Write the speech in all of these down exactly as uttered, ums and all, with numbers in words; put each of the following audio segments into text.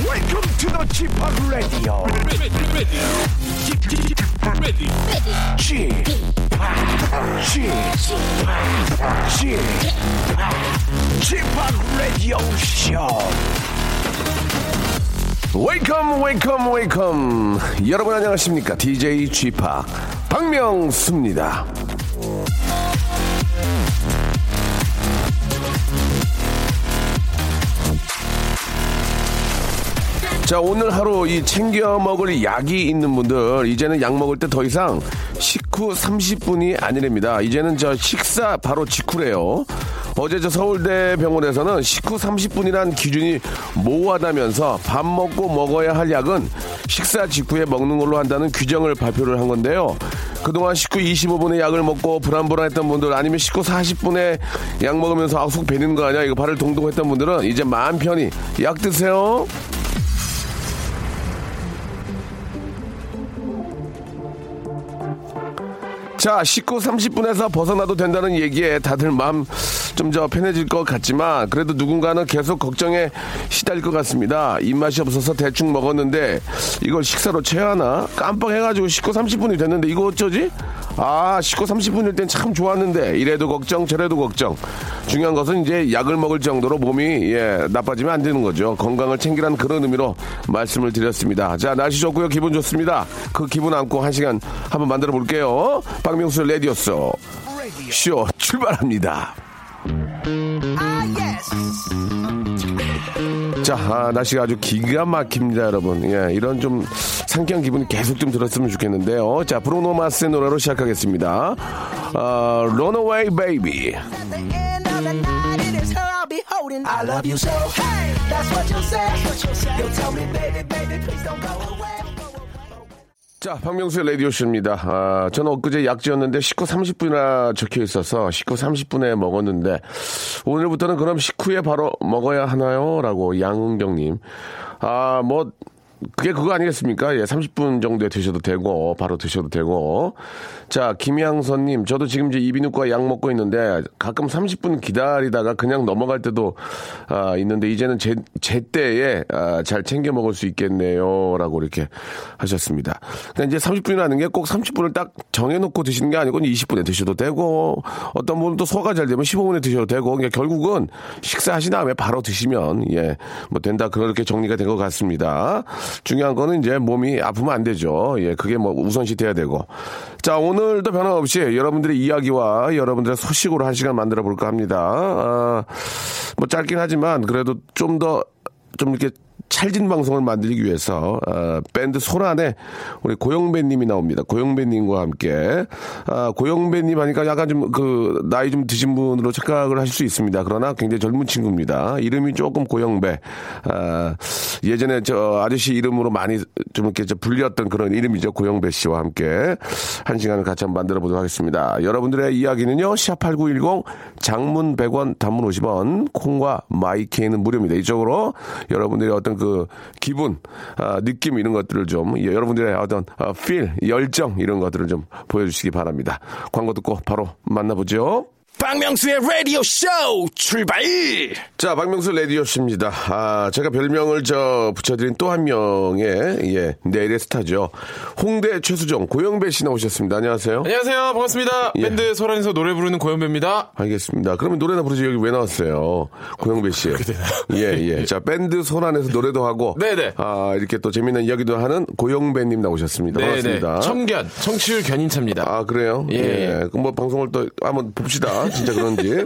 Welcome to the G파 Radio. G파 G파 Radio Show. Welcome, welcome, welcome. 여러분 안녕하십니까? 디제이 G파 박명수입니다. 자, 오늘 하루 이 챙겨 먹을 약이 있는 분들, 이제는 약 먹을 때 더 이상 식후 삼십 분이 아니랍니다. 이제는 저 식사 바로 직후래요. 어제 저 서울대 병원에서는 식후 삼십 분이란 기준이 모호하다면서 밥 먹고 먹어야 할 약은 식사 직후에 먹는 걸로 한다는 규정을 발표를 한 건데요. 그동안 식후 이십오 분에 약을 먹고 불안불안했던 분들, 아니면 식후 사십 분에 약 먹으면서 아, 속 베리는 거 아니야? 이거 발을 동동 했던 분들은 이제 마음 편히 약 드세요. 자, 식후 삼십 분에서 벗어나도 된다는 얘기에 다들 마음 좀 저 편해질 것 같지만, 그래도 누군가는 계속 걱정에 시달릴 것 같습니다. 입맛이 없어서 대충 먹었는데 이걸 식사로 채워하나? 깜빡해가지고 식후 삼십 분이 됐는데 이거 어쩌지? 아, 식후 삼십 분일 땐 참 좋았는데. 이래도 걱정 저래도 걱정. 중요한 것은 이제 약을 먹을 정도로 몸이 예 나빠지면 안 되는 거죠. 건강을 챙기라는 그런 의미로 말씀을 드렸습니다. 자, 날씨 좋고요, 기분 좋습니다. 그 기분 안고 한 시간 한번 만들어 볼게요. 박명수 레디오쇼 쇼 출발합니다. 자, 아, 날씨가 아주 기가 막힙니다, 여러분. 예, 이런 좀 상쾌한 기분이 계속 좀 들었으면 좋겠는데요. 자, 브루노 마스의 노래로 시작하겠습니다. 어, Runaway Baby. I love you so. Hey, that's what you say. You tell me, baby, baby, please don't go away. 자, 박명수의 라디오쇼입니다. 아, 저는 엊그제 약지였는데 식후 삼십 분이나 적혀 있어서 식후 삼십 분에 먹었는데 오늘부터는 그럼 식후에 바로 먹어야 하나요? 라고 양은경님. 아, 뭐 그게 그거 아니겠습니까? 예, 삼십 분 정도에 드셔도 되고 바로 드셔도 되고. 자, 김양선님, 저도 지금 이제 이비인후과 약 먹고 있는데 가끔 삼십 분 기다리다가 그냥 넘어갈 때도 아, 있는데 이제는 제, 제 때에 아, 잘 챙겨 먹을 수 있겠네요라고 이렇게 하셨습니다. 그러니까 이제 삼십 분이라는 게 꼭 삼십 분을 딱 정해놓고 드시는 게 아니고 이십 분에 드셔도 되고, 어떤 분은 또 소화가 잘 되면 십오 분에 드셔도 되고, 그러니까 결국은 식사하신 다음에 바로 드시면 예, 뭐 된다, 그렇게 정리가 된 것 같습니다. 중요한 거는 이제 몸이 아프면 안 되죠. 예, 그게 뭐 우선시 돼야 되고. 자, 오늘도 변함없이 여러분들의 이야기와 여러분들의 소식으로 한 시간 만들어 볼까 합니다. 아, 뭐 짧긴 하지만 그래도 좀 더 좀 이렇게 찰진 방송을 만들기 위해서 어, 밴드 소란에 우리 고영배님이 나옵니다. 고영배님과 함께 아, 고영배님 하니까 약간 좀 그 나이 좀 드신 분으로 착각을 하실 수 있습니다. 그러나 굉장히 젊은 친구입니다. 이름이 조금 고영배. 아, 예전에 저 아저씨 이름으로 많이 좀 이렇게 저 불렸던 그런 이름이죠. 고영배 씨와 함께 한 시간을 같이 한번 만들어 보도록 하겠습니다. 여러분들의 이야기는요. 샵팔구일공, 장문 백 원, 단문 오십 원, 콩과 마이케이는 무료입니다. 이쪽으로 여러분들이 어떤 그 기분, 아, 느낌 이런 것들을 좀 예, 여러분들의 어떤 아, 필, 열정 이런 것들을 좀 보여주시기 바랍니다. 광고 듣고 바로 만나보죠. 박명수의 라디오 쇼 출발! 자, 박명수 라디오 쇼입니다. 아, 제가 별명을 저 붙여드린 또 한 명의 예, 내일의 스타죠. 홍대 최수정, 고영배 씨 나오셨습니다. 안녕하세요. 안녕하세요. 반갑습니다. 예. 밴드 소란에서 노래 부르는 고영배입니다. 알겠습니다. 그러면 노래나 부르지 여기 왜 나왔어요? 고영배 씨. 예, 예. 자, 밴드 소란에서 노래도 하고 네네. 아, 이렇게 또 재미난 이야기도 하는 고영배님 나오셨습니다. 네네. 반갑습니다. 청견, 청취율 견인차입니다. 아, 그래요? 예. 예. 그럼 뭐 방송을 또 한번 봅시다. 진짜 그런지.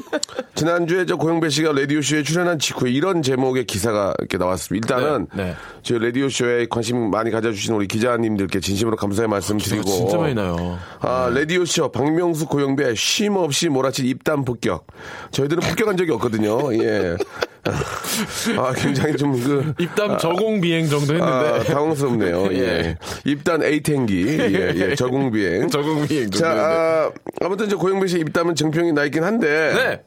지난주에 저 고영배 씨가 라디오쇼에 출연한 직후에 이런 제목의 기사가 이렇게 나왔습니다. 일단은 네, 네. 저희 라디오쇼에 관심 많이 가져주신 우리 기자님들께 진심으로 감사의 말씀 아, 드리고. 진짜 많이 나요. 아, 네. 라디오쇼 박명수 고영배 쉼 없이 몰아친 입단 폭격. 저희들은 폭격한 적이 없거든요. 예. 아, 굉장히 좀 그 입단 저공 비행 정도 했는데 아, 당황스럽네요. 예. 예. 입단 에이탱기. 예, 예. 저공 비행. 저공 비행. 자, 아, 아무튼 저 고영배 씨 입단은 정평이 나 있긴 한데. 네.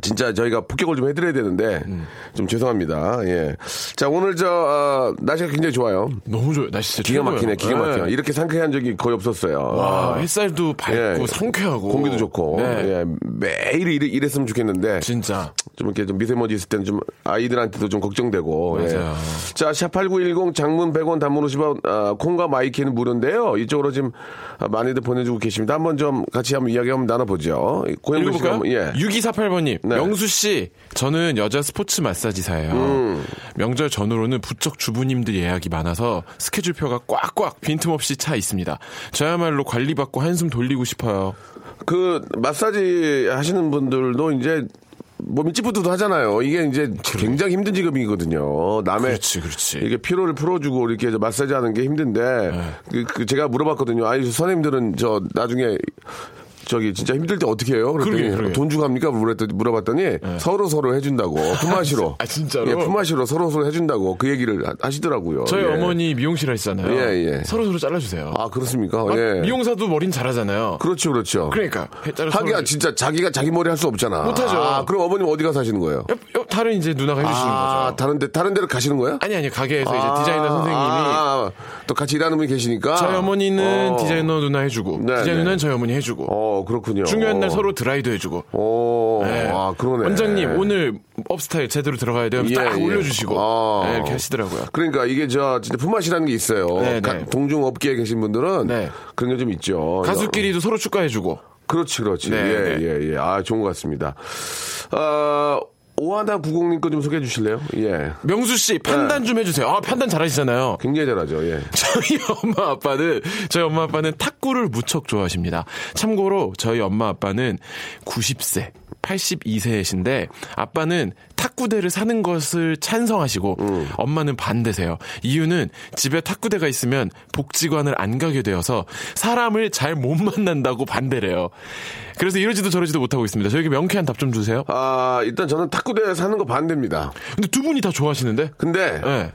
진짜 저희가 폭격을 좀 해드려야 되는데 음. 좀 죄송합니다. 예. 자 오늘 저 어, 날씨가 굉장히 좋아요. 너무 좋아요. 날씨 진짜 기가 막히네. 기가 막혀. 네. 이렇게 상쾌한 적이 거의 없었어요. 와, 햇살도 밝고 예. 상쾌하고 공기도 좋고 네. 예. 매일 이래, 이랬으면 좋겠는데 진짜 좀 이렇게 좀 미세먼지 있을 때는 좀 아이들한테도 좀 걱정되고. 예. 자 샷팔구일공 장문 백 원 단문 오십 원 어, 콩과 마이키는 무료인데요. 이쪽으로 지금 많이들 보내주고 계십니다. 한번 좀 같이 한번 이야기 한번 나눠보죠. 고영배 씨가 한번, 예. 육이사팔 번님. 네. 명수 씨, 저는 여자 스포츠 마사지사예요. 음. 명절 전후로는 부쩍 주부님들 예약이 많아서 스케줄표가 꽉꽉 빈틈없이 차 있습니다. 저야말로 관리받고 한숨 돌리고 싶어요. 그 마사지 하시는 분들도 이제 몸이 찌뿌드도 하잖아요. 이게 이제 굉장히 힘든 직업이거든요. 남의 그렇지, 그렇지. 이게 피로를 풀어주고 이렇게 마사지하는 게 힘든데 그, 그 제가 물어봤거든요. 아니 선생님들은 저 나중에 저기 진짜 힘들 때 어떻게 해요? 그랬더니 그러게, 그러게. 돈 주고 합니까? 물어봤더니, 물어봤더니 네. 서로 서로 해준다고 품앗이로. 아 진짜로? 예, 품앗이로 서로 서로 해준다고 그 얘기를 하시더라고요. 저희 예. 어머니 미용실 하시잖아요. 예예. 예. 서로 서로 잘라주세요. 아 그렇습니까? 아, 예. 미용사도 머리는 잘하잖아요. 그렇죠, 그렇죠. 그러니까 하기야 진짜 자기가 자기 머리 할 수 없잖아. 못하죠. 아, 그럼 어머님 어디 가서 하시는 거예요? 옆, 옆, 다른 이제 누나가 해주시는 아, 거죠. 다른데 다른 데로 가시는 거예요? 아니 아니 가게에서 아, 이제 디자이너 선생님이 아, 또 같이 일하는 분이 계시니까. 저희 어머니는 어. 디자이너 누나 해주고, 네, 디자이너 누나는 네. 저희 어머니 해주고. 어. 그렇군요. 중요한 날 어. 서로 드라이도 해주고. 오, 네. 아, 그러네. 원장님, 오늘 업스타일 제대로 들어가야 돼요. 예, 딱 예. 올려주시고. 아. 네, 이렇게 하시더라고요. 그러니까 이게 저, 진짜 품앗이라는 게 있어요. 네, 가, 네. 동종업계에 계신 분들은 네. 그런 게 좀 있죠. 가수끼리도 서로 축가해주고. 그렇지, 그렇지. 네, 예, 네. 예, 예. 아, 좋은 것 같습니다. 아, 오하나구공님 거 좀 소개해 주실래요? 예. 명수 씨 판단 네. 좀 해주세요. 아 판단 잘하시잖아요. 굉장히 잘하죠. 예. 저희 엄마 아빠는 저희 엄마 아빠는 탁구를 무척 좋아하십니다. 참고로 저희 엄마 아빠는 구십 세, 팔십이 세이신데 아빠는 탁구대를 사는 것을 찬성하시고 음. 엄마는 반대세요. 이유는 집에 탁구대가 있으면 복지관을 안 가게 되어서 사람을 잘 못 만난다고 반대래요. 그래서 이러지도 저러지도 못하고 있습니다. 저에게 명쾌한 답 좀 주세요. 아 일단 저는 탁구대 사는 거 반대입니다. 근데 두 분이 다 좋아하시는데? 근데 네.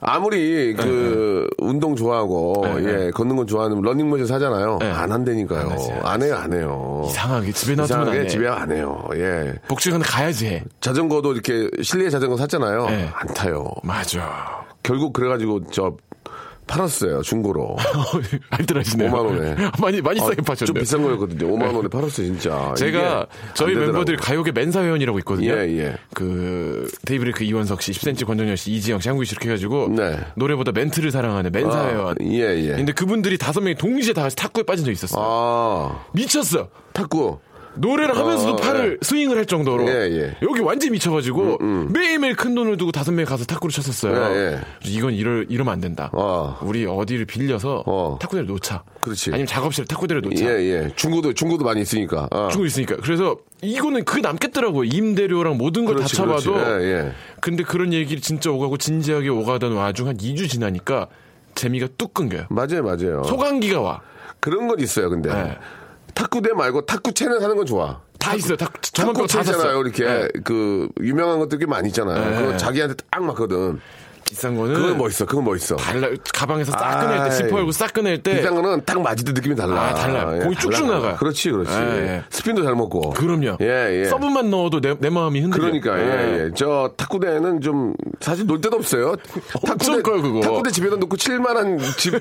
아무리 그 네, 네. 운동 좋아하고 네, 네. 예 걷는 건 좋아하는 러닝머신 사잖아요. 네. 안 한다니까요. 안, 하지, 안 해요, 안 해요. 이상하게 집에 놔두면 안 해요. 집에 안 해요. 예. 복지관 가야지 해. 자전거도 이렇게 실내 자전거 샀잖아요. 네. 안 타요. 맞아. 결국 그래가지고 저. 팔았어요 중고로. 알뜰하시네요. 오만 원에 많이 많이 싸게 아, 파셨네요. 좀 비싼 거였거든요. 오만 원에 팔았어요 진짜. 제가 저희 멤버들 가요계 멘사 회원이라고 있거든요. 예예. 예. 그 데이브레이크 이원석 씨, 십 센티미터 권정열 씨, 이지영 씨, 한국이 이렇게 해가지고 네. 노래보다 멘트를 사랑하는 멘사 아, 회원. 예예. 예. 근데 그분들이 다섯 명이 동시에 다 같이 탁구에 빠진 적 있었어요. 아 미쳤어. 탁구. 노래를 하면서도 어, 팔을 예. 스윙을 할 정도로 예, 예. 여기 완전히 미쳐가지고 음, 음. 매일매일 큰 돈을 두고 다섯 명이 가서 탁구를 쳤었어요. 예, 예. 이건 이럴, 이러면 안 된다. 어. 우리 어디를 빌려서 어. 탁구대를 놓자. 그렇지. 아니면 작업실에 탁구대를 놓자. 예, 예. 중고도 중고도 많이 있으니까. 어. 중고 있으니까. 그래서 이거는 그게 남겠더라고요. 임대료랑 모든 걸 다 쳐봐도. 예, 예. 근데 그런 얘기를 진짜 오가고 진지하게 오가던 와중 한 이 주 지나니까 재미가 뚝 끊겨요. 맞아요, 맞아요. 소강기가 와. 그런 건 있어요, 근데. 예. 탁구대 말고 탁구채는 사는 건 좋아. 다 탁구, 있어요. 탁구, 탁구채 있잖아요. 이렇게 네. 그 유명한 것들이 많이 있잖아요. 네. 그거 자기한테 딱 맞거든. 비싼 거는 그건 멋있어. 그건 멋있어. 달라. 가방에서 싹 아이. 꺼낼 때 지퍼 열고 싹 꺼낼 때 비싼 거는 딱 맞이도 느낌이 달라. 아, 달라. 공이 예, 쭉쭉 나가. 그렇지, 그렇지. 예. 스핀도 잘 먹고. 그럼요. 예, 예. 서브만 넣어도 내, 내 마음이 흔들려. 그러니까 예, 예. 저 탁구대는 좀 사실 놀 데도 없어요. 탁구대 걸 그거. 탁구대 집에다 놓고 칠만한 집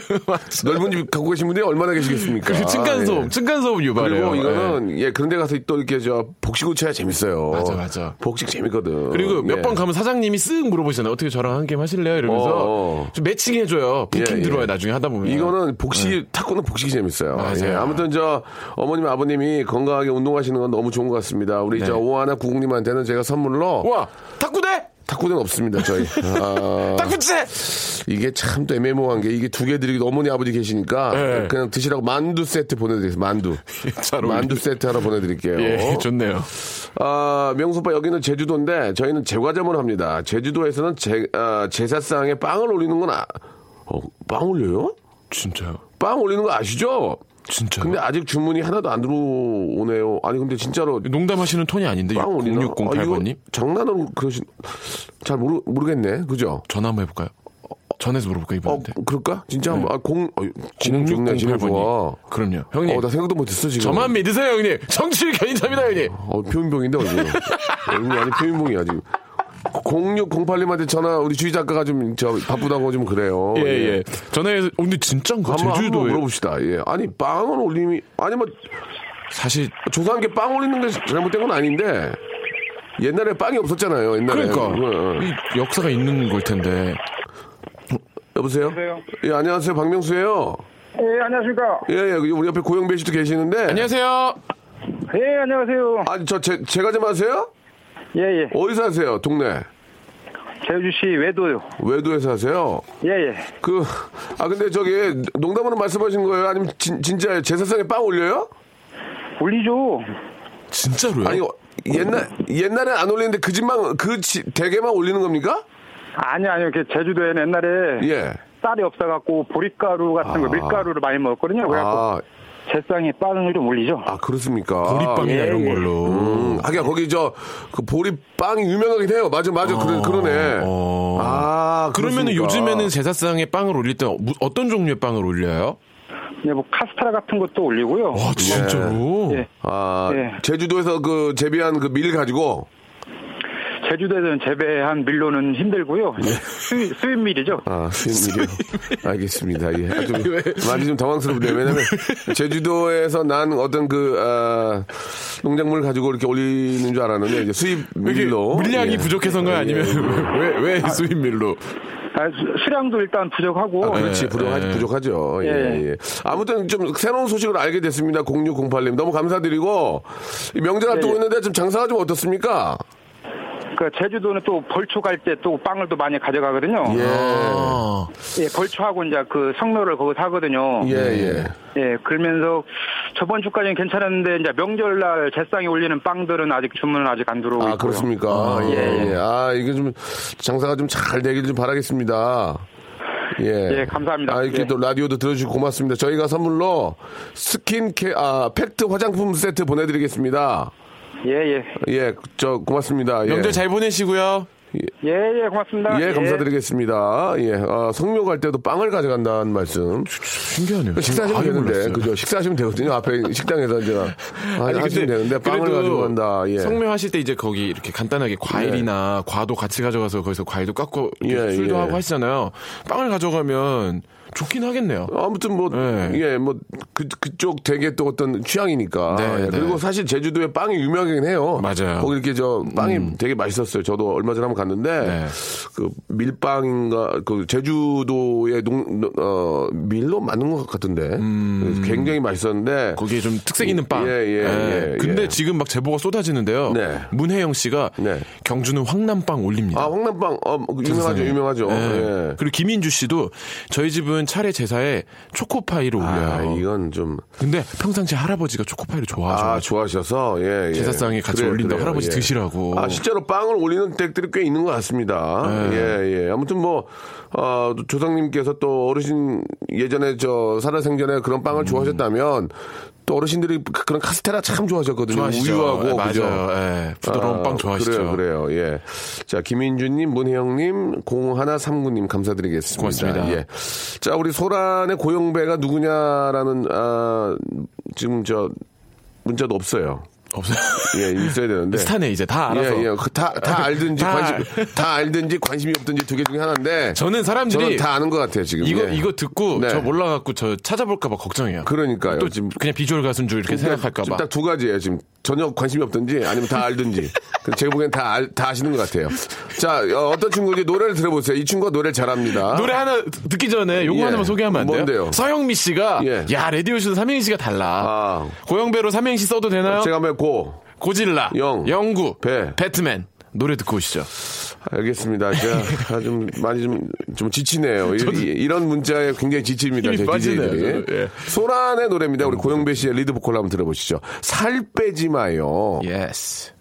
넓은 집 갖고 계신 분들이 얼마나 계시겠습니까? 그 층간소음, 예. 층간소음 유발해요. 그리고 이거는 예. 예 그런 데 가서 또 이렇게 저 복식 고쳐야 재밌어요. 맞아, 맞아. 복식 재밌거든. 그리고 몇 번 예. 가면 사장님이 쓱 물어보시잖아요. 어떻게 저랑 한 게임 하실? 이러면서 어, 어. 좀 매칭 해줘요. 부킹 예, 예. 들어와요. 나중에 하다 보면 이거는 복식 예. 탁구는 복식이 재밌어요. 예. 아무튼 저 어머님 아버님이 건강하게 운동하시는 건 너무 좋은 것 같습니다. 우리 네. 저 오하나 구공님한테는 제가 선물로 와 탁구대 탁구대는 없습니다 저희. 아, 탁구채 이게 참 또 애매모호한 게 이게 두 개 드리기도 어머니 아버지 계시니까 예. 그냥 드시라고 만두 세트 보내드리겠습니다. 만두 만두 세트 하나 보내드릴게요. 예, 좋네요. 아, 명수빠 여기는 제주도인데 저희는 제과점을 합니다. 제주도에서는 제, 아, 제사상에 빵을 올리는 건 아, 어, 빵 올려요? 진짜요? 빵 올리는 거 아시죠? 진짜. 근데 아직 주문이 하나도 안 들어오네요. 아니 근데 진짜로 농담하시는 톤이 아닌데 공육공팔 번님 아, 장난으로 그러신 잘 모르 모르겠네. 그죠? 전화 한번 해볼까요? 전에서 물어볼까 이번에. 어, 그럴까? 진짜 네. 아, 공 어, 진행 좋네, 진행 좋아. 그럼요, 형님. 어, 나 생각도 못했어 지금. 저만 믿으세요, 형님. 정치일 견인잡이다, 형님. 어, 표인봉인데 어디? 형님 아니 표인봉이야 지금. 공육공팔님한테 전화 우리 주희 작가가 좀 저 바쁘다고 좀 그래요. 예예. 예. 예. 전화해서 근데 진짠가? 제주도에 물어봅시다. 예. 아니 빵을 올림이 아니 뭐 사실 조사한 게 빵 올리는 게 잘못된 건 아닌데. 옛날에 빵이 없었잖아요. 옛날에. 그러니까 이 역사가 있는 걸 텐데. 여보세요? 여보세요? 예, 안녕하세요. 박명수예요. 예, 안녕하십니까. 예, 예. 우리 옆에 고영배 씨도 계시는데. 안녕하세요. 예, 안녕하세요. 아, 저 제, 제가 좀 아세요? 예, 예. 어디서 하세요? 동네. 제주시 외도요. 외도에서 하세요? 예, 예. 그 아, 근데 저기 농담으로 말씀하신 거예요? 아니면 진, 진짜 제사상에 빵 올려요? 올리죠. 진짜로요? 아니, 옛날 옛날에 안 올리는데 그 집만 그 대게만 올리는 겁니까? 아니 아니요. 제주도에는 옛날에 예. 쌀이 없어갖고 보리가루 같은 아. 거 밀가루를 많이 먹었거든요. 그래갖고 아. 제상에 빵을 좀 올리죠. 아 그렇습니까? 보리빵이나 예. 이런 걸로. 음. 하긴 거기 저 그 보리빵이 유명하긴 해요. 맞아 맞아. 어. 그래, 그러네. 어. 아 그러면은 요즘에는 제사상에 빵을 올릴 때 어떤 종류의 빵을 올려요? 네, 뭐 카스테라 같은 것도 올리고요. 와 진짜로? 예. 예. 아 예. 제주도에서 그 재배한 그 밀 가지고 제주도에서는 재배한 밀로는 힘들고요. 예. 수입 수입밀이죠. 아 수입밀이요. 알겠습니다. 예. 아, 좀 많이 좀 당황스럽네요. 왜냐면 제주도에서 난 어떤 그 아, 농작물 가지고 이렇게 올리는 줄 알았는데 이제 수입 밀로 물량이 예. 부족해서인가요? 아니면 왜 왜 수입밀로? 아, 수량도 일단 부족하고. 아, 그렇지. 부족하지, 예. 부족하죠. 예. 예. 아무튼 좀 새로운 소식을 알게 됐습니다. 공육공팔 님. 너무 감사드리고. 명절 앞두고 예. 있는데 좀 장사가 좀 어떻습니까? 그 제주도는 또 벌초 갈 때 또 빵을 또 많이 가져가거든요. 예. 아. 예, 벌초하고 이제 그 성묘를 거기서 하거든요. 예, 예. 예, 그러면서 저번 주까지는 괜찮았는데 이제 명절날 제상에 올리는 빵들은 아직 주문은 아직 안 들어오고 있고요. 아, 그렇습니까? 아, 아, 예, 예. 아, 이게 좀 장사가 좀 잘 되길 좀 바라겠습니다. 예. 예, 감사합니다. 아, 이렇게 예. 또 라디오도 들어주시고 고맙습니다. 저희가 선물로 스킨케어, 아, 팩트 화장품 세트 보내드리겠습니다. 예예 예. 예, 저 고맙습니다. 명절 예. 잘 보내시고요. 예예 예, 고맙습니다. 예, 예 감사드리겠습니다. 예, 아, 성묘 갈 때도 빵을 가져간다는 말씀 신기하네요. 식사하시면 되는데 그죠? 식사하시면 되거든요. 앞에 식당에서 제가 아니, 하시면 되는데 빵을 가져간다. 예. 성묘 하실 때 이제 거기 이렇게 간단하게 과일이나 예. 과도 같이 가져가서 거기서 과일도 깎고 예, 술도 예. 하고 하시잖아요. 빵을 가져가면. 좋긴 하겠네요. 아무튼 뭐 네. 예, 뭐 그 그쪽 되게 또 어떤 취향이니까. 네, 예. 네. 그리고 사실 제주도에 빵이 유명하긴 해요. 맞아요. 거기 이렇게 저 빵이 음. 되게 맛있었어요. 저도 얼마 전에 한번 갔는데 네. 그 밀빵인가 그 제주도의 농 어 밀로 만든 것 같은데 음. 굉장히 맛있었는데 거기에 좀 특색 있는 빵. 예예. 예, 예. 예, 근데 예. 지금 막 제보가 쏟아지는데요. 네. 문혜영 씨가 네. 경주는 황남빵 올립니다. 아 황남빵 어, 유명하죠, 유명하죠. 예. 예. 그리고 김인주 씨도 저희 집은 차례 제사에 초코파이를 올려요. 아, 이건 좀. 근데 평상시 할아버지가 초코파이를 좋아하셔서. 아, 좋아하셔서 예, 예. 제사상에 같이 그래요, 올린다고 그래요, 할아버지 예. 드시라고. 아, 실제로 빵을 올리는 댁들이 꽤 있는 것 같습니다. 예, 예. 예. 아무튼 뭐 어, 조상님께서 또 어르신 예전에 저 살아생전에 그런 빵을 음. 좋아하셨다면. 또 어르신들이 그런 카스테라 참 좋아하셨거든요. 좋아하시죠. 우유하고 네, 맞아요. 네, 부드러운 아, 빵 좋아하시죠. 그래요, 그래요. 예. 자 김인준님, 문혜영님, 공일삼구님 감사드리겠습니다. 고맙습니다. 예. 자 우리 소란의 고영배가 누구냐라는 아, 지금 저 문자도 없어요. 없어요. 예, 있어야 되는데. 스타네 이제 다 알아서. 예, 예. 다, 다 알든지 다, 관심, 다 알든지 관심이 없든지 두 개 중에 하나인데. 저는 사람들이 저는 다 아는 것 같아요 지금. 이거 예. 이거 듣고 네. 저 몰라갖고 저 찾아볼까봐 걱정이에요. 그러니까요. 또 지금 그냥 비주얼 가수인 줄 이렇게 생각할까봐. 딱 두 가지예요 지금. 전혀 관심이 없든지 아니면 다 알든지. 제가 보기엔 다 알, 다 아시는 것 같아요. 자 어, 어떤 친구인지 노래를 들어보세요. 이 친구가 노래를 잘합니다. 노래 하나 듣기 전에 요거 예. 하나만 소개하면 안 돼요? 뭔데요? 서영미 씨가 예. 야 레디오쇼는 삼행시가 달라. 아. 고영배로 삼행시 써도 되나요? 제가 한번 고 고질라 영 영구 배 배트맨 노래 듣고 오시죠. 알겠습니다. 제가 좀 많이 좀, 좀 지치네요. 이, 이런 문자에 굉장히 지칩니다. 제 디제이들이 예. 소란의 노래입니다. 우리 고영배 씨의 리드 보컬 한번 들어보시죠. 살 빼지 마요. 예스.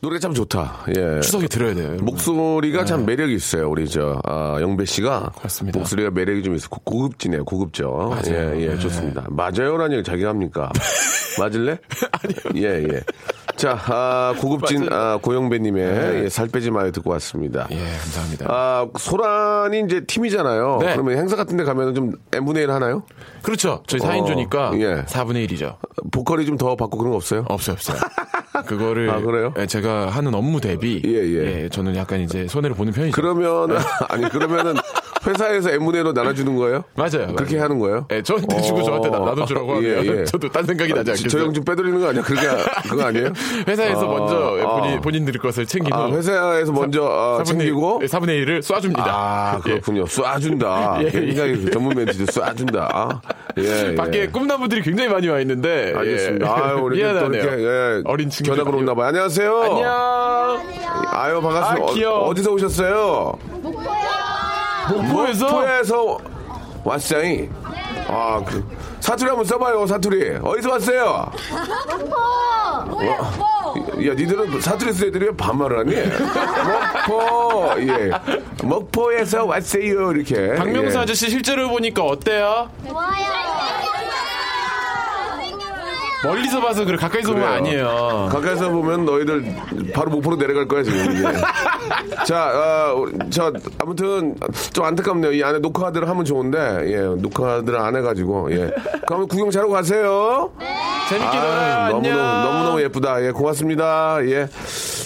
노래 참 좋다. 예. 추석에 들어야 돼요. 여러분. 목소리가 네. 참 매력이 있어요. 우리 저 아, 영배 씨가 맞습니다. 목소리가 매력이 좀 있어. 고급지네요. 고급죠. 맞아요. 예, 예, 네. 좋습니다. 맞아요라는 얘기 자기가 합니까? 맞을래? 아니요. 예, 예. 자, 아, 고급진 아, 고영배님의 네. 예, 살 빼지 마요 듣고 왔습니다. 예, 감사합니다. 아, 소란이 이제 팀이잖아요. 네. 그러면 행사 같은 데 가면 좀 엠분의 일 하나요? 그렇죠. 저희 사인조니까 어, 예. 사분의 일이죠. 보컬이 좀 더 받고 그런 거 없어요? 없어요, 없어요. 그거를 아, 그래요? 예, 제가 하는 업무 대비 예, 예. 예, 저는 약간 이제 손해를 보는 편이죠. 그러면 예. 아니 그러면은 회사에서 엠분의 일로 나눠주는 거예요? 맞아요. 그렇게 맞아요. 하는 거예요? 예, 저한테 어... 주고 저한테 나눠주라고 하면 예, 예. 저도 딴 생각이 나지 않겠어요? 저 형 좀 빼돌리는 거 아니야? 그렇게 그거 아니에요? 회사에서 아, 먼저 아, 본인, 본인들 것을 챙기고 아, 회사에서 먼저 사, 아, 챙기고 사분의 일을 쏴줍니다. 아 그렇군요. 예. 쏴준다. 예, 굉장히 전문 멘트죠. 쏴준다. 예, 밖에 예. 꿈나무들이 굉장히 많이 와 있는데 알겠습니다. 예. 아유, 우리 미안하네요. 또 이렇게, 예. 어린 친구 견학으로 온나 봐요. 안녕하세요. 안녕. 아유 반갑습니다. 아, 귀여워. 어, 어디서 오셨어요? 목포에서. 목포에서 왔어요. 아, 그, 사투리 한번 써봐요, 사투리. 어디서 왔어요? 목포! 목포! 야, 니들은 사투리 쓰는 애들이 왜 반말을 하니? 목포! 예. 목포에서 왔어요, 이렇게. 박명수 예. 아저씨 실제로 보니까 어때요? 좋아요! 멀리서 봐서 그래 가까이서 그래요. 보면 아니에요. 가까이서 보면 너희들 바로 목포로 내려갈 거야 지금. 자, 어, 저 아무튼 좀 안타깝네요. 이 안에 녹화들 하면 좋은데 예, 녹화들을 안 해가지고 예. 그러면 구경 잘하고 가세요. 네. 재밌게 놀아요. 아, 너무 너무 너무 예쁘다. 예, 고맙습니다. 예.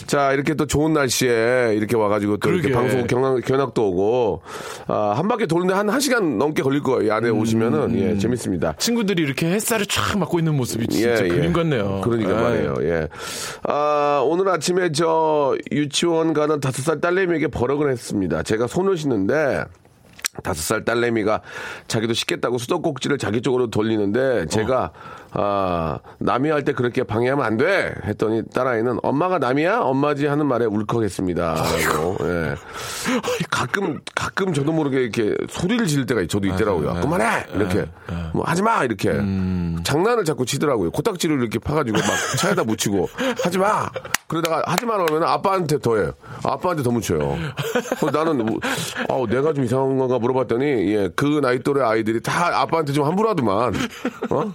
자, 이렇게 또 좋은 날씨에 이렇게 와가지고 또 그러게. 이렇게 방송 견학, 견학도 오고 아, 한 바퀴 도는데 한 한 시간 넘게 걸릴 거예요. 이 안에 음, 오시면은 예, 재밌습니다. 친구들이 이렇게 햇살을 쫙 맞고 있는 모습이. 진짜 예, 그림 같네요. 그러니까 에이. 말이에요. 예. 아, 오늘 아침에 저 유치원 가는 다섯 살 딸내미에게 버럭을 했습니다. 제가 손을 씻는데 다섯 살 딸내미가 자기도 씻겠다고 수도꼭지를 자기 쪽으로 돌리는데 제가 어. 아, 남이 할 때 그렇게 방해하면 안 돼 했더니 딸아이는 엄마가 남이야? 엄마지 하는 말에 울컥했습니다. 아이고. 예. 가끔 가끔 저도 모르게 이렇게 소리를 지를 때가 저도 있더라고요. 아, 그만해 이렇게 에이. 뭐 하지마 이렇게 음. 장난을 자꾸 치더라고요. 코딱지를 이렇게 파가지고 막 차에다 묻히고 하지마 그러다가 하지마 그러면 아빠한테 더해요. 아빠한테 더 묻혀요. 나는 뭐, 아, 내가 좀 이상한 건가 물어봤더니 예, 그 나이 또래 아이들이 다 아빠한테 좀 함부로 하더만. 어?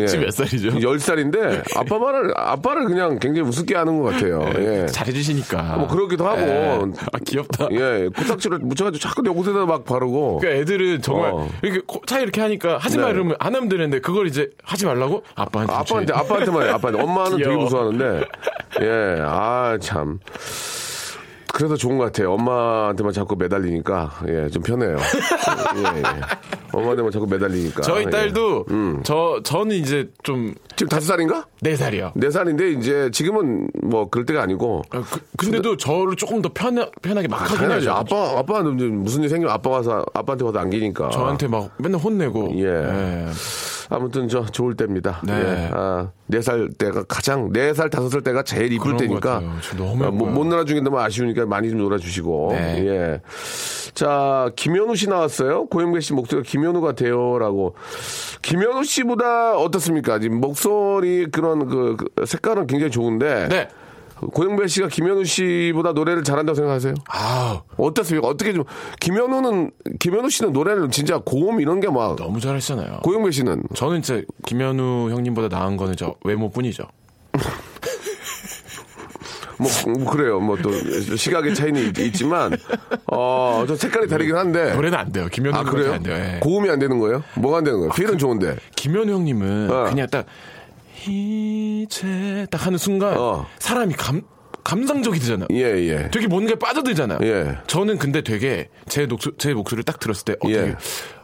예. 지금 몇 살이죠? 열 살인데 아빠 말을 아빠를 그냥 굉장히 우습게 하는 것 같아요. 예. 잘해주시니까. 뭐 그러기도 하고. 예. 아 귀엽다. 예, 코딱지를 묻혀가지고 자꾸 내 옷에다 막 바르고. 그러니까 애들은 정말 어. 이렇게 차 이렇게 하니까 하지 네. 마 이러면 안 하면 되는데 그걸 이제 하지 말라고 아빠한테. 아빠한테 아빠한테만 해. 아빠한테. 엄마는 되게 무서워하는데. 예, 아 참. 그래서 좋은 것 같아요. 엄마한테만 자꾸 매달리니까 예, 좀 편해요. 예, 예. 엄마한테만 자꾸 매달리니까. 저희 딸도 예. 음. 저 저는 이제 좀 지금 다섯 살인가? 네 살이요. 네 살인데 이제 지금은 뭐 그럴 때가 아니고. 아, 그, 근데도 근데, 저를 조금 더 편하, 편하게 막 하긴 하죠. 아빠 아빠는 무슨 일 생기면 아빠 와서 아빠한테 와서 안기니까. 저한테 막 맨날 혼내고. 예. 예. 아무튼 저 좋을 때입니다. 네. 예. 아, 네 살 때가 가장 네 살 다섯 살 때가 제일 이쁠 때니까. 너무 아, 못 놀아주긴 너무 아쉬우니까 많이 좀 놀아주시고. 네. 예. 자 김현우 씨 나왔어요. 고영배 씨 목소리가 김현우 같아요라고. 김현우 씨보다 어떻습니까? 지금 목소리 그런 그, 그 색깔은 굉장히 좋은데. 네. 고영배 씨가 김현우 씨보다 노래를 잘한다고 생각하세요? 아, 어떻습니까? 어떻게 좀 김현우는 김현우 씨는 노래를 진짜 고음 이런 게 막 너무 잘하시잖아요. 고영배 씨는 저는 진짜 김현우 형님보다 나은 거는 저 외모뿐이죠. 뭐, 뭐 그래요. 뭐 또 시각의 차이는 있지만 어, 저 색깔이 다르긴 한데 노래는 안 돼요. 김현우 아, 그래요? 안 돼요. 예. 고음이 안 되는 거예요? 뭐가 안 되는 거예요? 필은 아, 그, 좋은데 김현우 형님은 어. 그냥 딱. 이제 딱 하는 순간 어. 사람이 감, 감상적이 되잖아요. 예예. 예. 되게 뭔가에 빠져들잖아요. 예. 저는 근데 되게 제, 녹소, 제 목소리를 딱 들었을 때 어, 예.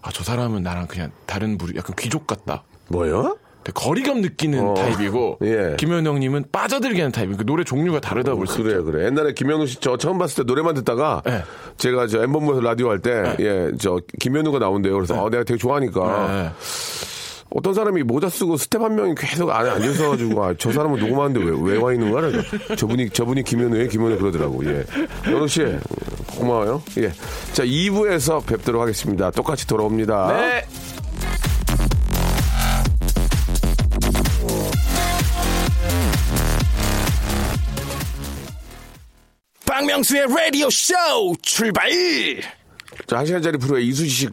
아, 저 사람은 나랑 그냥 다른 부류 약간 귀족 같다. 뭐요? 거리감 느끼는 어, 타입이고 예. 김현우 형님은 빠져들게 하는 타입이고 노래 종류가 다르다고 볼 수 있죠. 그래요. 그래. 옛날에 김현우 씨 저 처음 봤을 때 노래만 듣다가 예. 제가 저 엠본부에서 라디오 할 때 예, 저 김현우가 나온대요. 그래서 예. 아, 내가 되게 좋아하니까 예. 어떤 사람이 모자 쓰고 스텝 한 명이 계속 안에 앉아서가지고 아, 저 사람은 녹음하는데 왜 와 있는 거야? 저분이 저분이 김현우예요, 김현우 그러더라고. 예, 연우 씨 고마워요. 예, 자 이 부에서 뵙도록 하겠습니다. 똑같이 돌아옵니다. 네. 박명수의 라디오 쇼 출발. 자, 한 시간짜리 프로에 이수지 씨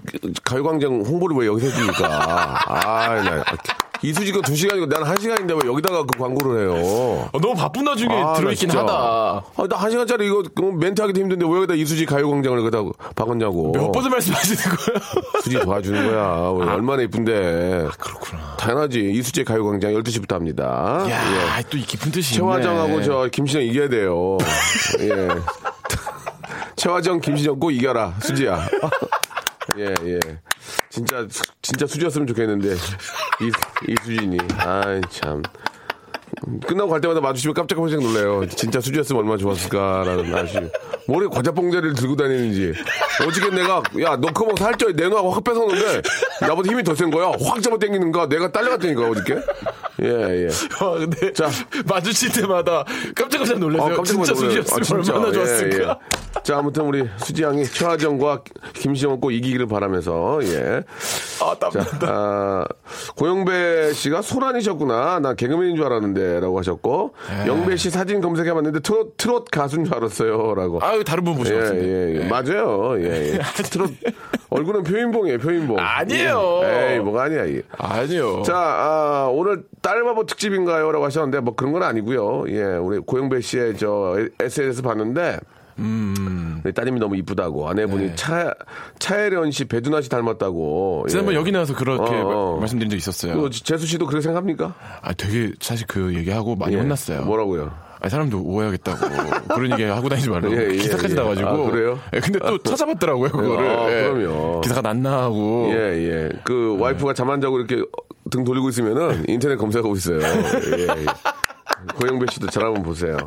가요광장 홍보를 왜 여기서 해주니까. 아, 나 이수지가 두 시간이고 난 한 시간인데 왜 여기다가 그 광고를 해요? 아, 너무 바쁜 나중에 아, 들어있긴 나 하다. 아, 나 한 시간짜리 이거 멘트하기도 힘든데 왜 여기다 이수지 가요광장을 그다 박았냐고. 몇 번을 말씀하시는 거야? 수지 도와주는 거야. 아, 얼마나 예쁜데. 아, 그렇구나. 당연하지. 이수지 가요광장 열두 시부터 합니다. 이야, 예. 또 이 깊은 뜻이 있네. 최화정하고 저 김신영 이겨야 돼요. 예. 최화정, 김신영 꼭 이겨라. 수지야. 예, 예. 진짜, 진짜 수지였으면 좋겠는데. 이, 이수진이. 아이, 참. 끝나고 갈 때마다 마주치면 깜짝 깜짝 놀래요. 진짜 수지였으면 얼마나 좋았을까라는 아쉬움. 머리에 과자뽕자리를 들고 다니는지. 어저께 내가, 야, 너 그거 살쪄. 내놔하고 확 뺏었는데, 나보다 힘이 더 센 거야. 확 잡아 당기는가. 내가 딸려갔다니까, 어저께. 예, 예. 아, 근데. 자. 마주칠 때마다 깜짝 깜짝 놀랐어요. 아, 깜짝 진짜 수지였으면 아, 진짜. 얼마나 좋았을까. 예, 예. 자, 아무튼 우리 수지양이 최하정과 김시영 꼭 이기기를 바라면서, 예. 아, 땀난다. 아, 고영배 씨가 소란이셨구나. 나 개그맨인 줄 알았는데. 라고 하셨고 에이. 영배 씨 사진 검색해봤는데 트롯, 트롯 가수인 줄 알았어요. 라고. 아유 다른 분 보신 것 같은데. 예, 예. 맞아요. 예, 예. 트롯 얼굴은 표인봉이에요. 표인봉. 아니에요. 에이 뭐가 아니야. 예. 아니요. 자 아, 오늘 딸바보 특집인가요? 라고 하셨는데 뭐 그런 건 아니고요. 예, 우리 고영배 씨의 저 에스엔에스 봤는데. 음. 따님이 너무 이쁘다고 아내분이 네. 차 차혜련 씨, 배두나 씨 닮았다고. 제가 예. 한번 여기 나와서 그렇게 어, 어. 말씀드린 적 있었어요. 재수 씨도 그렇게 생각합니까? 아, 되게 사실 그 얘기하고 많이 예. 혼났어요. 뭐라고요? 아, 사람도 오해하겠다고 그런 얘기 하고 다니지 말라고 예, 예, 기사까지 예. 나와가지고. 아, 그래요? 예, 근데 또 아, 찾아봤더라고요 그거를. 아, 예. 그럼요. 기사가 났나 하고. 예예. 예. 그 예. 와이프가 잠 안 자고 이렇게 등 돌리고 있으면은 인터넷 검색하고 있어요. 예. 예. 고영배 씨도 잘 한번 보세요.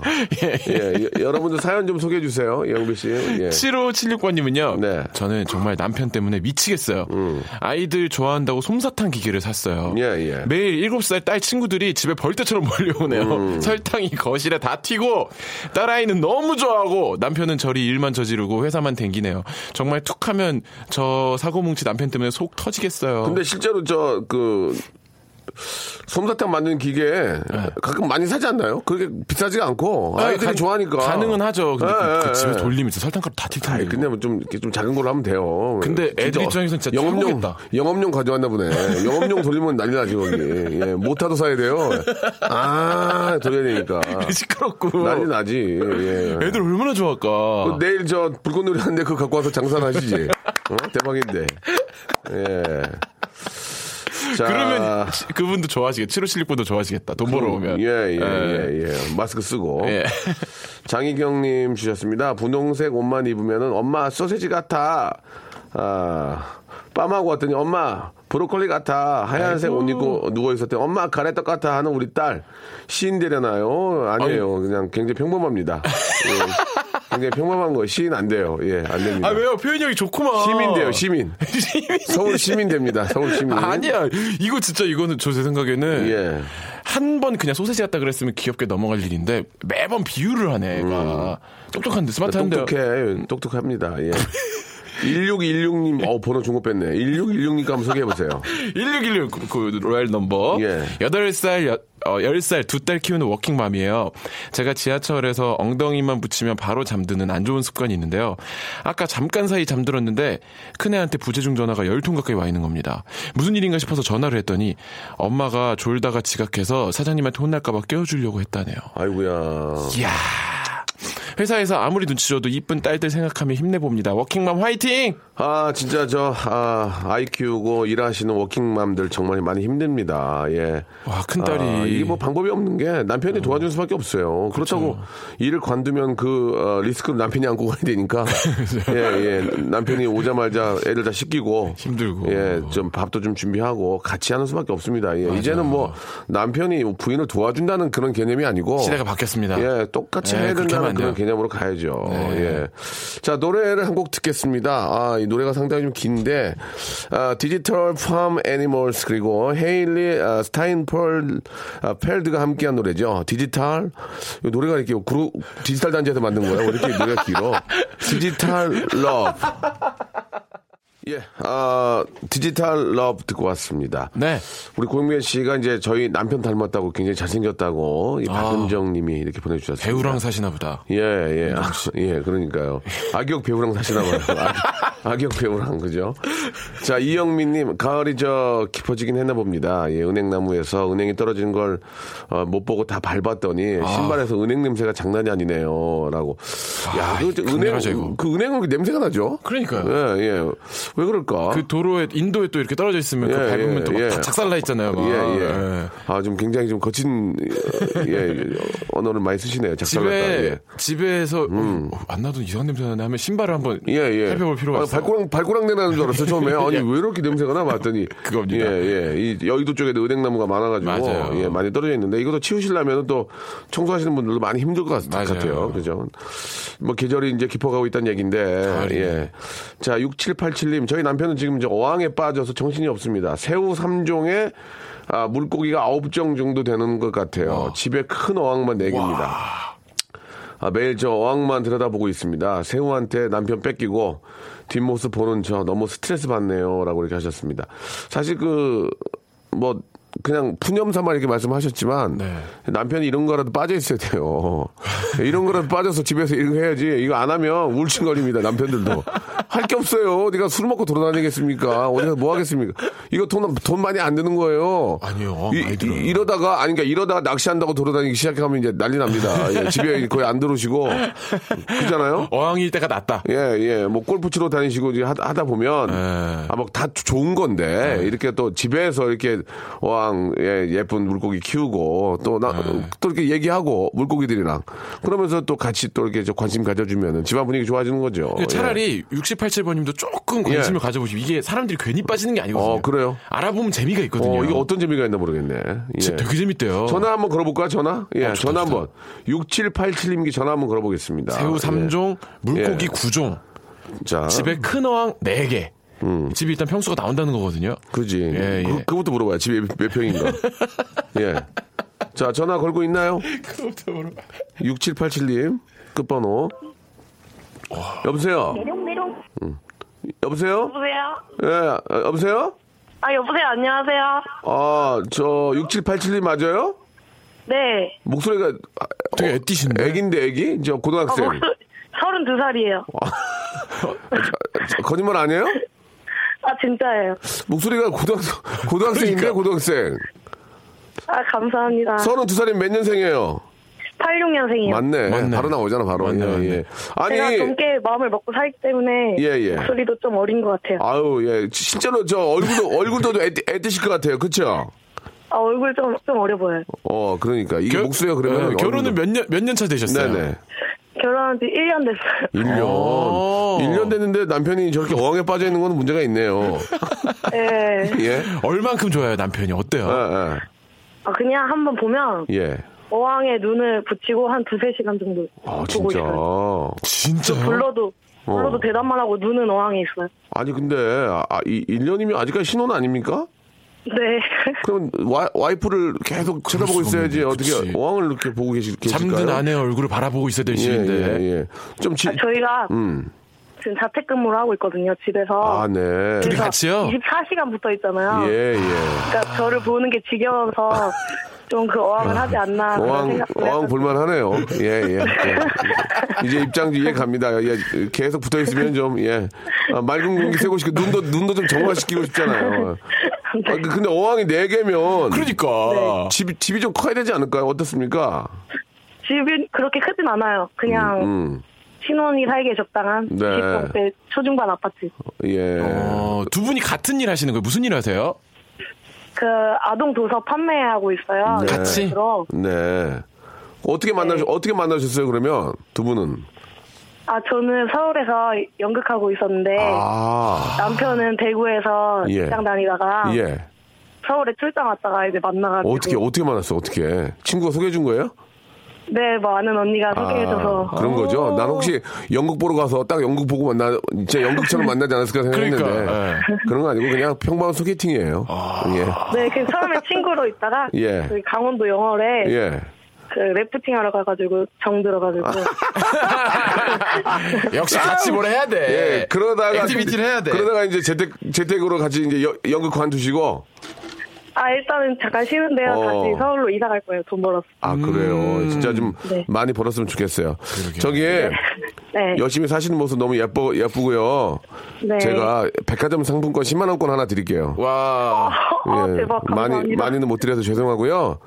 예. 예. 예. 여러분들 사연 좀 소개해 주세요. 영배 씨. 예. 칠오칠육번님은요. 네. 저는 정말 남편 때문에 미치겠어요. 음. 아이들 좋아한다고 솜사탕 기계를 샀어요. 예, 예. 매일 일곱 살 딸 친구들이 집에 벌떼처럼 몰려오네요. 음. 설탕이 거실에 다 튀고 딸아이는 너무 좋아하고 남편은 저리 일만 저지르고 회사만 댕기네요. 정말 툭 하면 저 사고뭉치 남편 때문에 속 터지겠어요. 근데 실제로 저 그... 솜사탕 만드는 기계 네. 가끔 많이 사지 않나요? 그렇게 비싸지가 않고 아이들이 가, 좋아하니까 가능은 하죠. 근데 네, 그, 그 집에 돌리면 설탕값 다 튀는. 근데 좀, 좀 작은 걸로 하면 돼요. 근데 애들 입장에서는 진짜 영업용 영업용 가져왔나 보네. 영업용 돌리면 난리 나지 거기. 예, 모터도 사야 돼요. 아 돌려야 되니까 시끄럽고 난리 나지. 예. 애들 얼마나 좋아할까. 내일 저 불꽃놀이 하는데 그거 갖고 와서 장사를 하시지. 어? 대박인데. 예. 자, 그러면 그분도 좋아하시겠다. 칠오칠육 분도 좋아하시겠다. 돈 벌어오면. 예, 예, 예, 예. 마스크 쓰고. 예. 장희경님 주셨습니다. 분홍색 옷만 입으면은 엄마 소세지 같아. 아, 빰하고 왔더니 엄마 브로콜리 같아. 하얀색 아이고. 옷 입고 누워있었더니 엄마 가래떡 같아 하는 우리 딸. 시인 되려나요? 아니에요. 아니. 그냥 굉장히 평범합니다. 예. 굉장히 평범한 거 시인 안 돼요. 예, 안 됩니다. 아 왜요? 표현력이 좋구만. 시민돼요, 시민. 시민. 서울 시민 됩니다. 서울 시민. 아니야, 이거 진짜 이거는 저 제 생각에는 예. 한 번 그냥 소세지 같다 그랬으면 귀엽게 넘어갈 일인데 매번 비유를 하네. 음. 똑똑한데 스마트한데. 똑똑해, 똑똑합니다. 예. 일육일육님, 어, 번호 중고 뺐네. 일육일육님 한번 소개해보세요. 일육일육, 그, 그, 로얄 넘버. 예. 여덟 살, 여, 어, 열 살, 두 딸 키우는 워킹맘이에요. 제가 지하철에서 엉덩이만 붙이면 바로 잠드는 안 좋은 습관이 있는데요. 아까 잠깐 사이 잠들었는데, 큰애한테 부재중 전화가 열 통 가까이 와 있는 겁니다. 무슨 일인가 싶어서 전화를 했더니, 엄마가 졸다가 지각해서 사장님한테 혼날까봐 깨워주려고 했다네요. 아이고야. 이야. 회사에서 아무리 눈치 줘도 이쁜 딸들 생각하며 힘내봅니다. 워킹맘 화이팅! 아 진짜 저 아, 아이 키우고 일하시는 워킹맘들 정말 많이 힘듭니다. 예. 와 큰딸이 아, 이게 뭐 방법이 없는 게 남편이 도와주는 수밖에 없어요. 그렇다고 그렇죠. 일을 관두면 그 어, 리스크를 남편이 안고 가야 되니까 예예 예. 남편이 오자마자 애들 다 씻기고 힘들고 예 좀 밥도 좀 준비하고 같이 하는 수밖에 없습니다. 예. 이제는 뭐 남편이 부인을 도와준다는 그런 개념이 아니고 시대가 바뀌었습니다. 예 똑같이 예, 해야 된다는 그런 개념으로 가야죠. 네. 예. 자 노래를 한 곡 듣겠습니다. 아 이 노래가 상당히 좀 긴데 아, 디지털 팜 애니멀스 그리고 헤일리 아, 스타인펄 아, 펠드가 함께한 노래죠. 디지털 이 노래가 이렇게 그룹 디지털 단지에서 만든 거예요. 이렇게 노래가 길어. 디지털 러브. 예, 아, 디지털 러브 듣고 왔습니다. 네. 우리 고영배 씨가 이제 저희 남편 닮았다고 굉장히 잘생겼다고 이 박은정 아, 님이 이렇게 보내주셨습니다. 배우랑 사시나 보다. 예, 예. 아, 예, 그러니까요. 악역 배우랑 사시나 봐요. 악역 배우를 한 거죠. 자, 이영민님, 가을이 저 깊어지긴 했나 봅니다. 예, 은행나무에서 은행이 떨어진 걸 못 보고 다 밟았더니 아. 신발에서 은행 냄새가 장난이 아니네요라고. 아, 야, 그 은행 이거. 그 은행은 냄새가 나죠? 그러니까요. 예, 예. 왜 그럴까? 그 도로에 인도에 또 이렇게 떨어져 있으면 예, 그 밟으면 예, 또 막 예. 작살나 있잖아요. 막. 예, 예. 예. 아, 좀 굉장히 좀 거친 예, 언어를 많이 쓰시네요. 작살났다. 집에 예. 집에서 음. 어, 안 나도 이상한 냄새 나네 하면 신발을 한번 예, 예. 살펴볼 필요가 있어요. 아, 발꼬랑 발꼬랑 내 나는 줄 알았어 처음에. 아니 예. 왜 이렇게 냄새가 나? 봤더니 그겁니다. 예, 예. 이 여의도 쪽에도 은행나무가 많아가지고 맞아요. 예, 많이 떨어져 있는데 이것도 치우시려면 또 청소하시는 분들도 많이 힘들 것 같, 같아요. 그죠? 뭐 계절이 이제 깊어가고 있다는 얘기인데. 아, 예. 예. 자, 육칠팔칠님 저희 남편은 지금 이제 어항에 빠져서 정신이 없습니다. 새우 삼 종에 아, 물고기가 아홉 종 정도 되는 것 같아요. 와. 집에 큰 어항만 네 개입니다. 아, 매일 저 어항만 들여다보고 있습니다. 새우한테 남편 뺏기고 뒷모습 보는 저 너무 스트레스 받네요. 라고 이렇게 하셨습니다. 사실 그, 뭐, 그냥 푸념삼아 이렇게 말씀하셨지만 네. 남편이 이런 거라도 빠져 있어야 돼요. 이런 거라도 빠져서 집에서 이런 거 해야지. 이거 안 하면 울증 걸립니다. 남편들도 할 게 없어요. 네가 술 먹고 돌아다니겠습니까? 어디서 뭐 하겠습니까? 이거 돈 돈 많이 안 드는 거예요. 아니요. 이, 많이 들어요. 이러다가 아니 그러니까 이러다가 낚시한다고 돌아다니기 시작하면 이제 난리 납니다. 예, 집에 거의 안 들어오시고 그렇잖아요. 어항일 때가 낫다. 예, 예. 뭐 골프 치러 다니시고 이제 하다, 하다 보면 아 막 다 좋은 건데 에이. 이렇게 또 집에서 이렇게 와 예, 예쁜 물고기 키우고 또 나 또 이렇게 얘기하고 물고기들이랑 그러면서 또 같이 또 이렇게 관심 가져주면은 집안 분위기 좋아지는 거죠. 차라리 예. 육칠팔칠번님도 조금 관심을 예. 가져보시면 이게 사람들이 괜히 빠지는 게 아니거든요. 어, 그래요. 알아보면 재미가 있거든요. 어, 이게 어떤 재미가 있나 모르겠네. 예. 진짜 되게 재밌대요. 전화 한번 걸어볼까요? 전화? 예, 어, 좋다, 전화 좋다. 한번 육칠팔칠님께 전화 한번 걸어보겠습니다. 새우 삼 종, 예. 물고기 예. 구 종, 자. 집에 큰 어항 네 개. 음. 집이 일단 평수가 나온다는 거거든요. 그지. 예, 예. 그, 그것도 물어봐요. 집이 몇 평인가. 예. 자, 전화 걸고 있나요? 그것도 물어봐. 육칠팔칠님, 끝번호. 와. 여보세요? 메롱, 메롱. 음. 여보세요? 여보세요? 예, 여보세요? 아, 여보세요? 안녕하세요? 아, 저, 육칠팔칠님 맞아요? 네. 목소리가 아, 되게 애띠신데. 애기인데, 애기? 저 고등학생. 어, 목소리, 서른두 살이에요. 아, 저, 저, 거짓말 아니에요? 아, 진짜예요. 목소리가 고등학생, 고등학생인데, 고등학생. 아, 감사합니다. 서른두 살이면 몇 년생이에요? 팔십육년생이요. 맞네. 맞네. 바로 나오잖아, 바로. 맞네, 맞네. 예. 아니. 제가 젊게 마음을 먹고 살기 때문에. 예, 예. 목소리도 좀 어린 것 같아요. 아유, 예. 실제로 저 얼굴도, 얼굴도 애, 애드실 것 같아요. 그쵸? 아, 얼굴 좀, 좀 어려 보여요. 어, 그러니까. 이게 결, 목소리가 그러면. 예, 결혼은 몇 년, 몇 년 차 되셨어요? 네네. 결혼한 지 일 년 됐어요. 일 년. 일 년 됐는데 남편이 저렇게 어항에 빠져 있는 건 문제가 있네요. 예. 예. 얼만큼 좋아요, 남편이? 어때요? 예, 예. 아, 그냥 한번 보면. 예. 어항에 눈을 붙이고 한 두세 시간 정도. 아, 보고 진짜. 있어요. 진짜. 불러도, 불러도 어. 대답만 하고 눈은 어항에 있어요. 아니, 근데, 아, 이 일 년이면 아직까지 신혼은 아닙니까? 네. 그럼 와, 와이프를 계속 쳐다보고 있어야지 어떻게 어항을 이렇게 보고 계시, 계실까요? 잠든 아내 얼굴을 바라보고 있어야 될 시기인데. 예, 예, 예. 좀 지, 아, 저희가 음. 지금 자택근무를 하고 있거든요. 집에서. 아, 네. 둘이 같이요? 이십사 시간 붙어 있잖아요. 예, 예. 그러니까 저를 보는 게 지겨워서 아. 좀 그 어항을 아. 하지 않나. 어항, 어항 볼만하네요. 예, 예. 예. 이제 입장도 이해 갑니다. 예, 계속 붙어 있으면 좀, 예. 아, 맑은 공기 새고 싶고 눈도, 눈도 좀 정화시키고 싶잖아요. 아, 근데 어항이 네 개면 그러니까 네. 집이 집이 좀 커야 되지 않을까요? 어떻습니까? 집이 그렇게 크진 않아요. 그냥 음, 음. 신혼이 살기에 적당한 네. 십평대 초중반 아파트. 예. 어, 두 분이 같은 일 하시는 거예요? 무슨 일 하세요? 그 아동 도서 판매하고 있어요. 네. 같이. 네. 어떻게 만나 네. 어떻게 만나셨어요? 그러면 두 분은? 아, 저는 서울에서 연극하고 있었는데 아~ 남편은 대구에서 예. 직장 다니다가 예. 서울에 출장 왔다가 이제 만나가지고. 어떻게 어떻게 만났어? 어떻게 친구가 소개해준 거예요? 네, 뭐 아는 언니가 아, 소개해줘서. 그런 거죠. 난 혹시 연극 보러 가서 딱 연극 보고 만나 진짜 연극처럼 만나지 않았을까 생각했는데 그러니까, 그런 거 아니고 그냥 평범한 소개팅이에요. 아~ 예. 네, 그 처음에 친구로 있다가 예. 그 강원도 영월에. 예. 그 래프팅 하러 가가지고 정 들어가지고 역시 같이 뭘 해야 돼. 예, 그러다가 액티비티를 해야 돼. 그러다가 이제 재택 재택으로 같이 이제 여, 연극 관두시고. 아, 아, 일단은 잠깐 쉬는데요. 어. 다시 서울로 이사 갈 거예요. 돈 벌었어요. 아, 그래요. 음. 진짜 좀 네. 많이 벌었으면 좋겠어요. 그러게요. 저기 네. 네. 열심히 사시는 모습 너무 예뻐, 예쁘고요. 네. 제가 백화점 상품권 십만 원권 하나 드릴게요. 와. 어, 예. 대박. 감사합니다. 많이, 많이는 못 드려서 죄송하고요.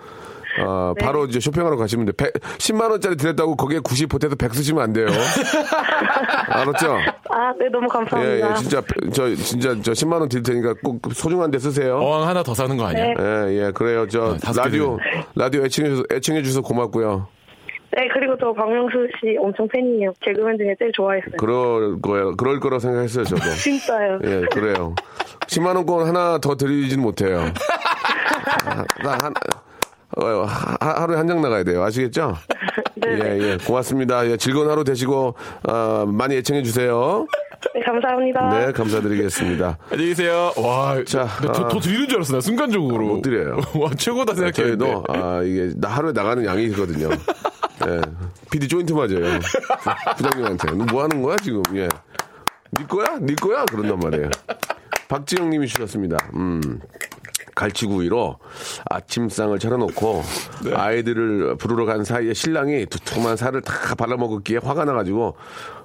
아, 네. 바로 이제 쇼핑하러 가시면 돼. 십만 원짜리 드렸다고 거기에 구십 보태서 백 쓰시면 안 돼요. 알았죠? 아, 네, 너무 감사합니다. 예, 예, 진짜, 저, 진짜, 저 십만 원 드릴 테니까 꼭 소중한 데 쓰세요. 어항 하나 더 사는 거 아니야? 네. 예, 예, 그래요. 저, 아, 라디오, 되네. 라디오 애청해주셔서, 애청해주셔서 고맙고요. 네, 그리고 저 박명수 씨 엄청 팬이에요. 개그맨 중에 제일 좋아했어요. 그럴 거예요. 그럴 거라고 생각했어요, 저도. 진짜요? 예, 그래요. 십만 원권 하나 더 드리진 못해요. 아, 나 하나. 어, 하, 하루에 한 장 나가야 돼요. 아시겠죠? 네. 예, 예. 고맙습니다. 예, 즐거운 하루 되시고, 어, 많이 애청해 주세요. 네, 감사합니다. 네, 감사드리겠습니다. 안녕히 계세요. 와, 자, 나, 아, 더 드리는 줄 알았어. 나 순간적으로. 아, 못 드려요. 와, 최고다 생각했는데. 저희도, 아, 이게, 나 하루에 나가는 양이거든요. 예. 피디 조인트 맞아요. 부장님한테. 너 뭐 하는 거야, 지금? 예. 니 거야? 니 거야? 그런단 말이에요. 박지영 님이 주셨습니다. 음. 갈치구이로 아침상을 차려놓고 네. 아이들을 부르러 간 사이에 신랑이 두툼한 살을 다 발라먹었기에 화가 나가지고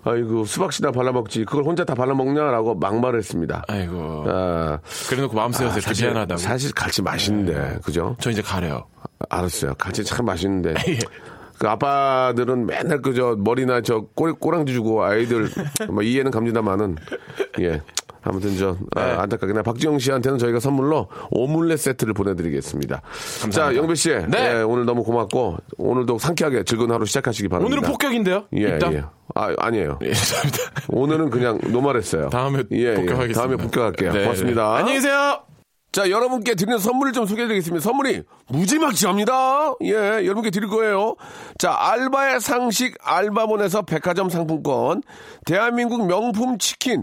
아이고 수박씨나 발라먹지 그걸 혼자 다 발라먹냐라고 막말을 했습니다. 아이고. 아, 그래놓고 마음 쓰여서 아, 미안하다고. 사실 갈치 맛있는데 네. 그죠? 저 이제 가래요. 알았어요. 갈치 참 맛있는데. 예. 그 아빠들은 맨날 그저 머리나 저 꼬리, 꼬랑지 주고 아이들 뭐 이해는 갑니다만은 예. 아무튼 저 네. 아, 안타깝긴 해. 박지영 씨한테는 저희가 선물로 오믈렛 세트를 보내드리겠습니다. 감사합니다. 자, 영배 씨, 네. 예, 오늘 너무 고맙고 오늘도 상쾌하게 즐거운 하루 시작하시기 바랍니다. 오늘은 폭격인데요? 예, 있다? 예. 아, 아니에요. 예, 죄송합니다. 오늘은 그냥 노말했어요. 다음에 예, 폭격하겠습니다. 예, 다음에 폭격할게요. 네, 고맙습니다. 네. 안녕히 계세요. 자, 여러분께 드리는 선물을 좀 소개해드리겠습니다. 선물이 무지막지합니다. 예, 여러분께 드릴 거예요. 자, 알바의 상식 알바몬에서 백화점 상품권, 대한민국 명품 치킨.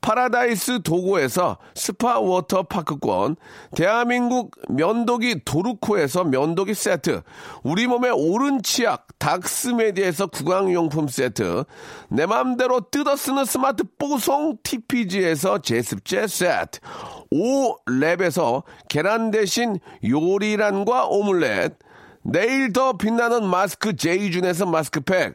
파라다이스 도고에서 스파 워터 파크권, 대한민국 면도기 도루코에서 면도기 세트, 우리 몸의 오른 치약 닥스메디에서 구강용품 세트, 내 맘대로 뜯어 쓰는 스마트 뽀송 티피지에서 제습제 세트, 오랩에서 계란 대신 요리란과 오믈렛, 내일 더 빛나는 마스크 제이준에서 마스크팩,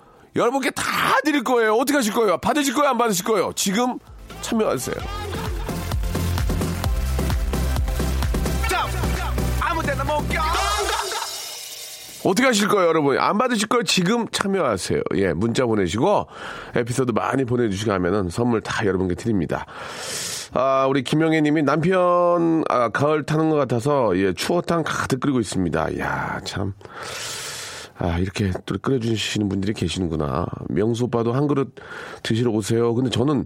여러분께 다 드릴 거예요. 어떻게 하실 거예요? 받으실 거예요? 안 받으실 거예요? 지금 참여하세요. 어떻게 하실 거예요, 여러분? 안 받으실 거예요? 지금 참여하세요. 예, 문자 보내시고 에피소드 많이 보내주시고 하면은 선물 다 여러분께 드립니다. 아, 우리 김영애 님이 남편, 아, 가을 타는 것 같아서, 예, 추어탕 가득 끓이고 있습니다. 이야, 참. 아, 이렇게 또 끓여주시는 분들이 계시는구나. 명수 오빠도 한 그릇 드시러 오세요. 근데 저는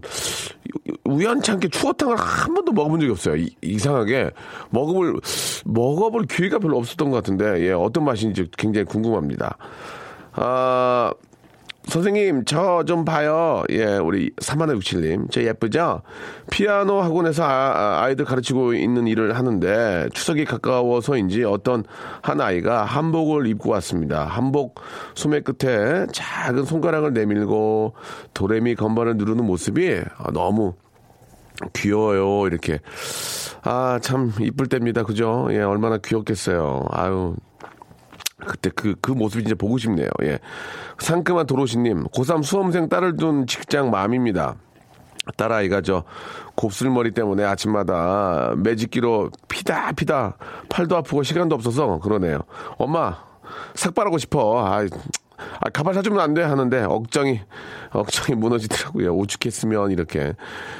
우연찮게 추어탕을 한 번도 먹어본 적이 없어요. 이, 이상하게. 먹어볼, 먹어볼 기회가 별로 없었던 것 같은데, 예, 어떤 맛인지 굉장히 궁금합니다. 아, 선생님, 저 좀 봐요. 예, 우리 삼만육십칠 님. 저 예쁘죠? 피아노 학원에서 아, 아이들 가르치고 있는 일을 하는데 추석이 가까워서인지 어떤 한 아이가 한복을 입고 왔습니다. 한복 소매 끝에 작은 손가락을 내밀고 도레미 건반을 누르는 모습이 너무 귀여워요. 이렇게. 아, 참 이쁠 때입니다. 그죠? 예, 얼마나 귀엽겠어요. 아유. 그때 그, 그 모습이 진짜 보고 싶네요. 예. 상큼한 도로시님, 고삼 수험생 딸을 둔 직장 맘입니다. 딸아이가 저 곱슬머리 때문에 아침마다 매직기로 피다 피다 팔도 아프고 시간도 없어서 그러네요. 엄마, 삭발하고 싶어. 아이. 아, 가발 사주면 안 돼 하는데 억장이 억장이 무너지더라고요. 오죽했으면 이렇게.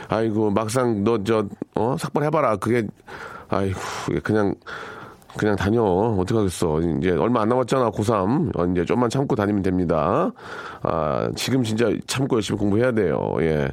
아이고, 막상 너 저 어? 삭발해봐라. 그게 아이고 그냥. 그냥 다녀. 어떡하겠어. 이제 얼마 안 남았잖아. 고삼. 이제 좀만 참고 다니면 됩니다. 아, 지금 진짜 참고 열심히 공부해야 돼요. 예.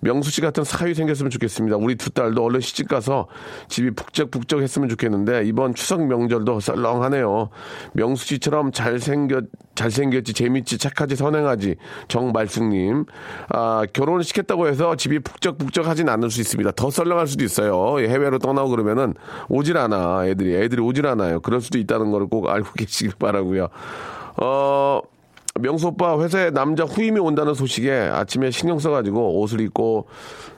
명수 씨 같은 사위 생겼으면 좋겠습니다. 우리 두 딸도 얼른 시집 가서 집이 북적북적 했으면 좋겠는데 이번 추석 명절도 썰렁하네요. 명수 씨처럼 잘생겼, 잘생겼지, 재밌지, 착하지, 선행하지. 정말숙님. 아, 결혼을 시켰다고 해서 집이 북적북적 하진 않을 수 있습니다. 더 썰렁할 수도 있어요. 예, 해외로 떠나고 그러면은 오질 않아. 애들이. 애들이 오지 않아요. 그럴 수도 있다는 걸 꼭 알고 계시길 바라고요. 어, 명수 오빠 회사에 남자 후임이 온다는 소식에 아침에 신경 써가지고 옷을 입고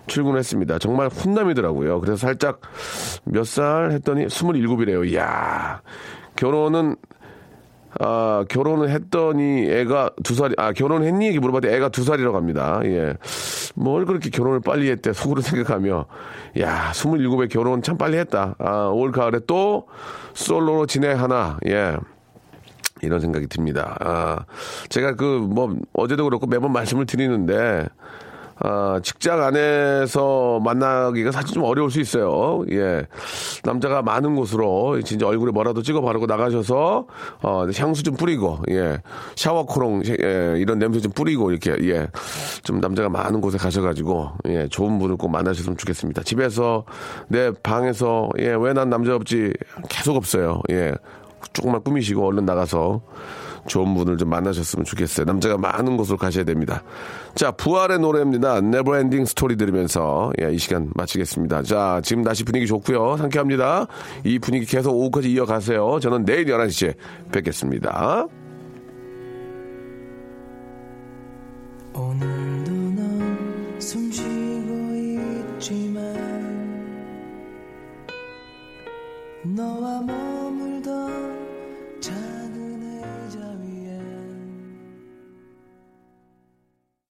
출근했습니다. 정말 훈남이더라고요. 그래서 살짝 몇 살 했더니 스물일곱이래요. 이야, 결혼은 아, 결혼을 했더니 애가 두 살, 아, 결혼했니? 이렇게 물어봤더니 애가 두 살이라고 합니다. 예. 뭘 그렇게 결혼을 빨리 했대, 속으로 생각하며. 야, 스물일곱에 결혼 참 빨리 했다. 아, 올 가을에 또 솔로로 진행하나. 예. 이런 생각이 듭니다. 아, 제가 그, 뭐, 어제도 그렇고 매번 말씀을 드리는데, 아, 직장 안에서 만나기가 사실 좀 어려울 수 있어요. 예. 남자가 많은 곳으로 진짜 얼굴에 뭐라도 찍어 바르고 나가셔서, 어, 향수 좀 뿌리고, 예. 샤워코롱, 예. 이런 냄새 좀 뿌리고, 이렇게, 예. 좀 남자가 많은 곳에 가셔가지고, 예. 좋은 분을 꼭 만나셨으면 좋겠습니다. 집에서, 내 방에서, 예. 왜 난 남자 없지? 계속 없어요. 예. 조금만 꾸미시고 얼른 나가서 좋은 분을 좀 만나셨으면 좋겠어요. 남자가 많은 곳으로 가셔야 됩니다. 자, 부활의 노래입니다. Never ending story 들으면서, 예, 이 시간 마치겠습니다. 자, 지금 다시 분위기 좋고요. 상쾌합니다. 이 분위기 계속 오후까지 이어가세요. 저는 내일 열한 시에 뵙겠습니다. 오늘도 난 숨쉬고 있지만 너와 머물던